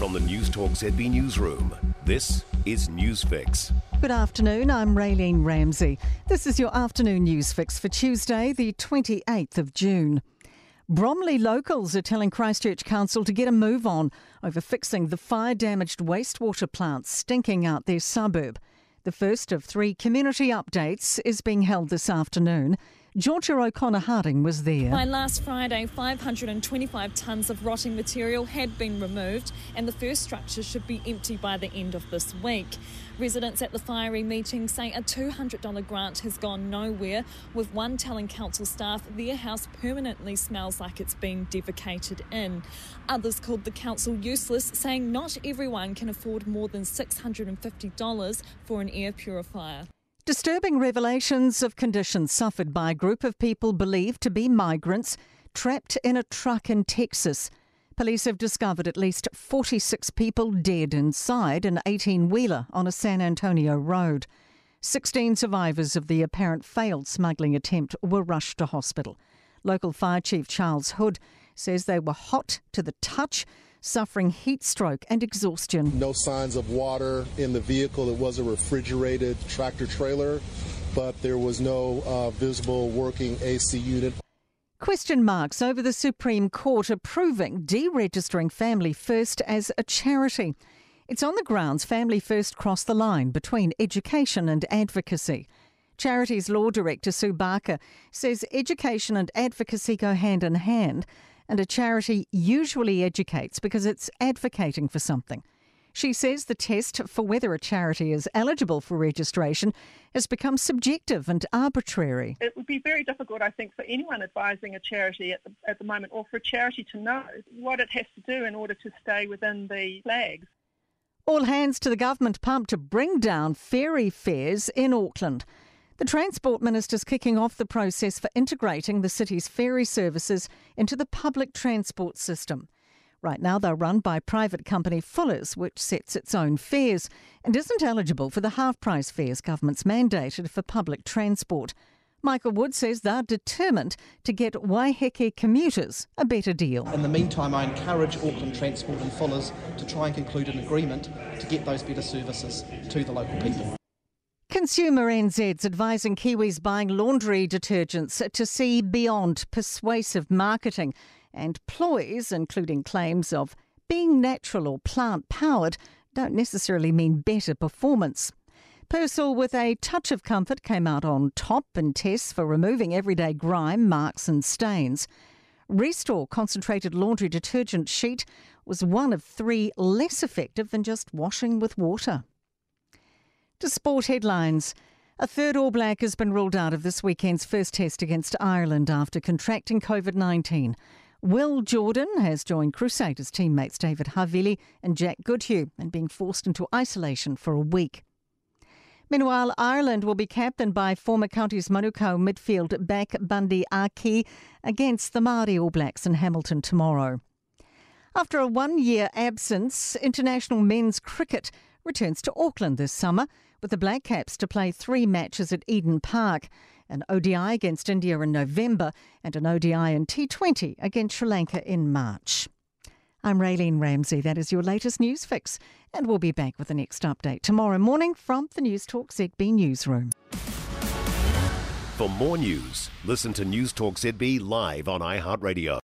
From the Newstalk ZB newsroom, this is News Fix. Good afternoon, I'm Raylene Ramsey. This is your afternoon News Fix for Tuesday, the 28th of June. Bromley locals are telling Christchurch Council to get a move on over fixing the fire-damaged wastewater plants stinking out their suburb. The first of three community updates is being held this afternoon. Georgia O'Connor-Harding was there. By last Friday, 525 tonnes of rotting material had been removed and the first structure should be empty by the end of this week. Residents at the fiery meeting say a $200 grant has gone nowhere, with one telling council staff their house permanently smells like it's been defecated in. Others called the council useless, saying not everyone can afford more than $650 for an air purifier. Disturbing revelations of conditions suffered by a group of people believed to be migrants trapped in a truck in Texas. Police have discovered at least 46 people dead inside an 18-wheeler on a San Antonio road. 16 survivors of the apparent failed smuggling attempt were rushed to hospital. Local Fire Chief Charles Hood says they were hot to the touch, suffering heat stroke and exhaustion. No signs of water in the vehicle. It was a refrigerated tractor trailer, but there was no visible working AC unit. Question marks over the Supreme Court approving deregistering Family First as a charity. It's on the grounds Family First crossed the line between education and advocacy. Charities Law Director Sue Barker says education and advocacy go hand in hand, and a charity usually educates because it's advocating for something. She says the test for whether a charity is eligible for registration has become subjective and arbitrary. It would be very difficult, I think, for anyone advising a charity at the moment, or for a charity to know what it has to do in order to stay within the flags. All hands to the government pump to bring down ferry fares in Auckland. The Transport Minister's kicking off the process for integrating the city's ferry services into the public transport system. Right now they're run by private company Fullers, which sets its own fares and isn't eligible for the half-price fares government's mandated for public transport. Michael Wood says they're determined to get Waiheke commuters a better deal. In the meantime, I encourage Auckland Transport and Fullers to try and conclude an agreement to get those better services to the local people. Consumer NZ's advising Kiwis buying laundry detergents to see beyond persuasive marketing and ploys, including claims of being natural or plant-powered, don't necessarily mean better performance. Persil, with a touch of comfort, came out on top in tests for removing everyday grime, marks and stains. Restore concentrated laundry detergent sheet was one of three less effective than just washing with water. To sport headlines. A third All Black has been ruled out of this weekend's first test against Ireland after contracting COVID-19. Will Jordan has joined Crusaders teammates David Havili and Jack Goodhue and being forced into isolation for a week. Meanwhile, Ireland will be captained by former Counties Manukau midfield back Bundy Aki against the Māori All Blacks in Hamilton tomorrow. After a one-year absence, international men's cricket returns to Auckland this summer, with the Black Caps to play three matches at Eden Park, an ODI against India in November and an ODI and T20 against Sri Lanka in March. I'm Raylene Ramsey. That is your latest News Fix, and we'll be back with the next update tomorrow morning from the Newstalk ZB newsroom. For more news, listen to Newstalk ZB live on iHeartRadio.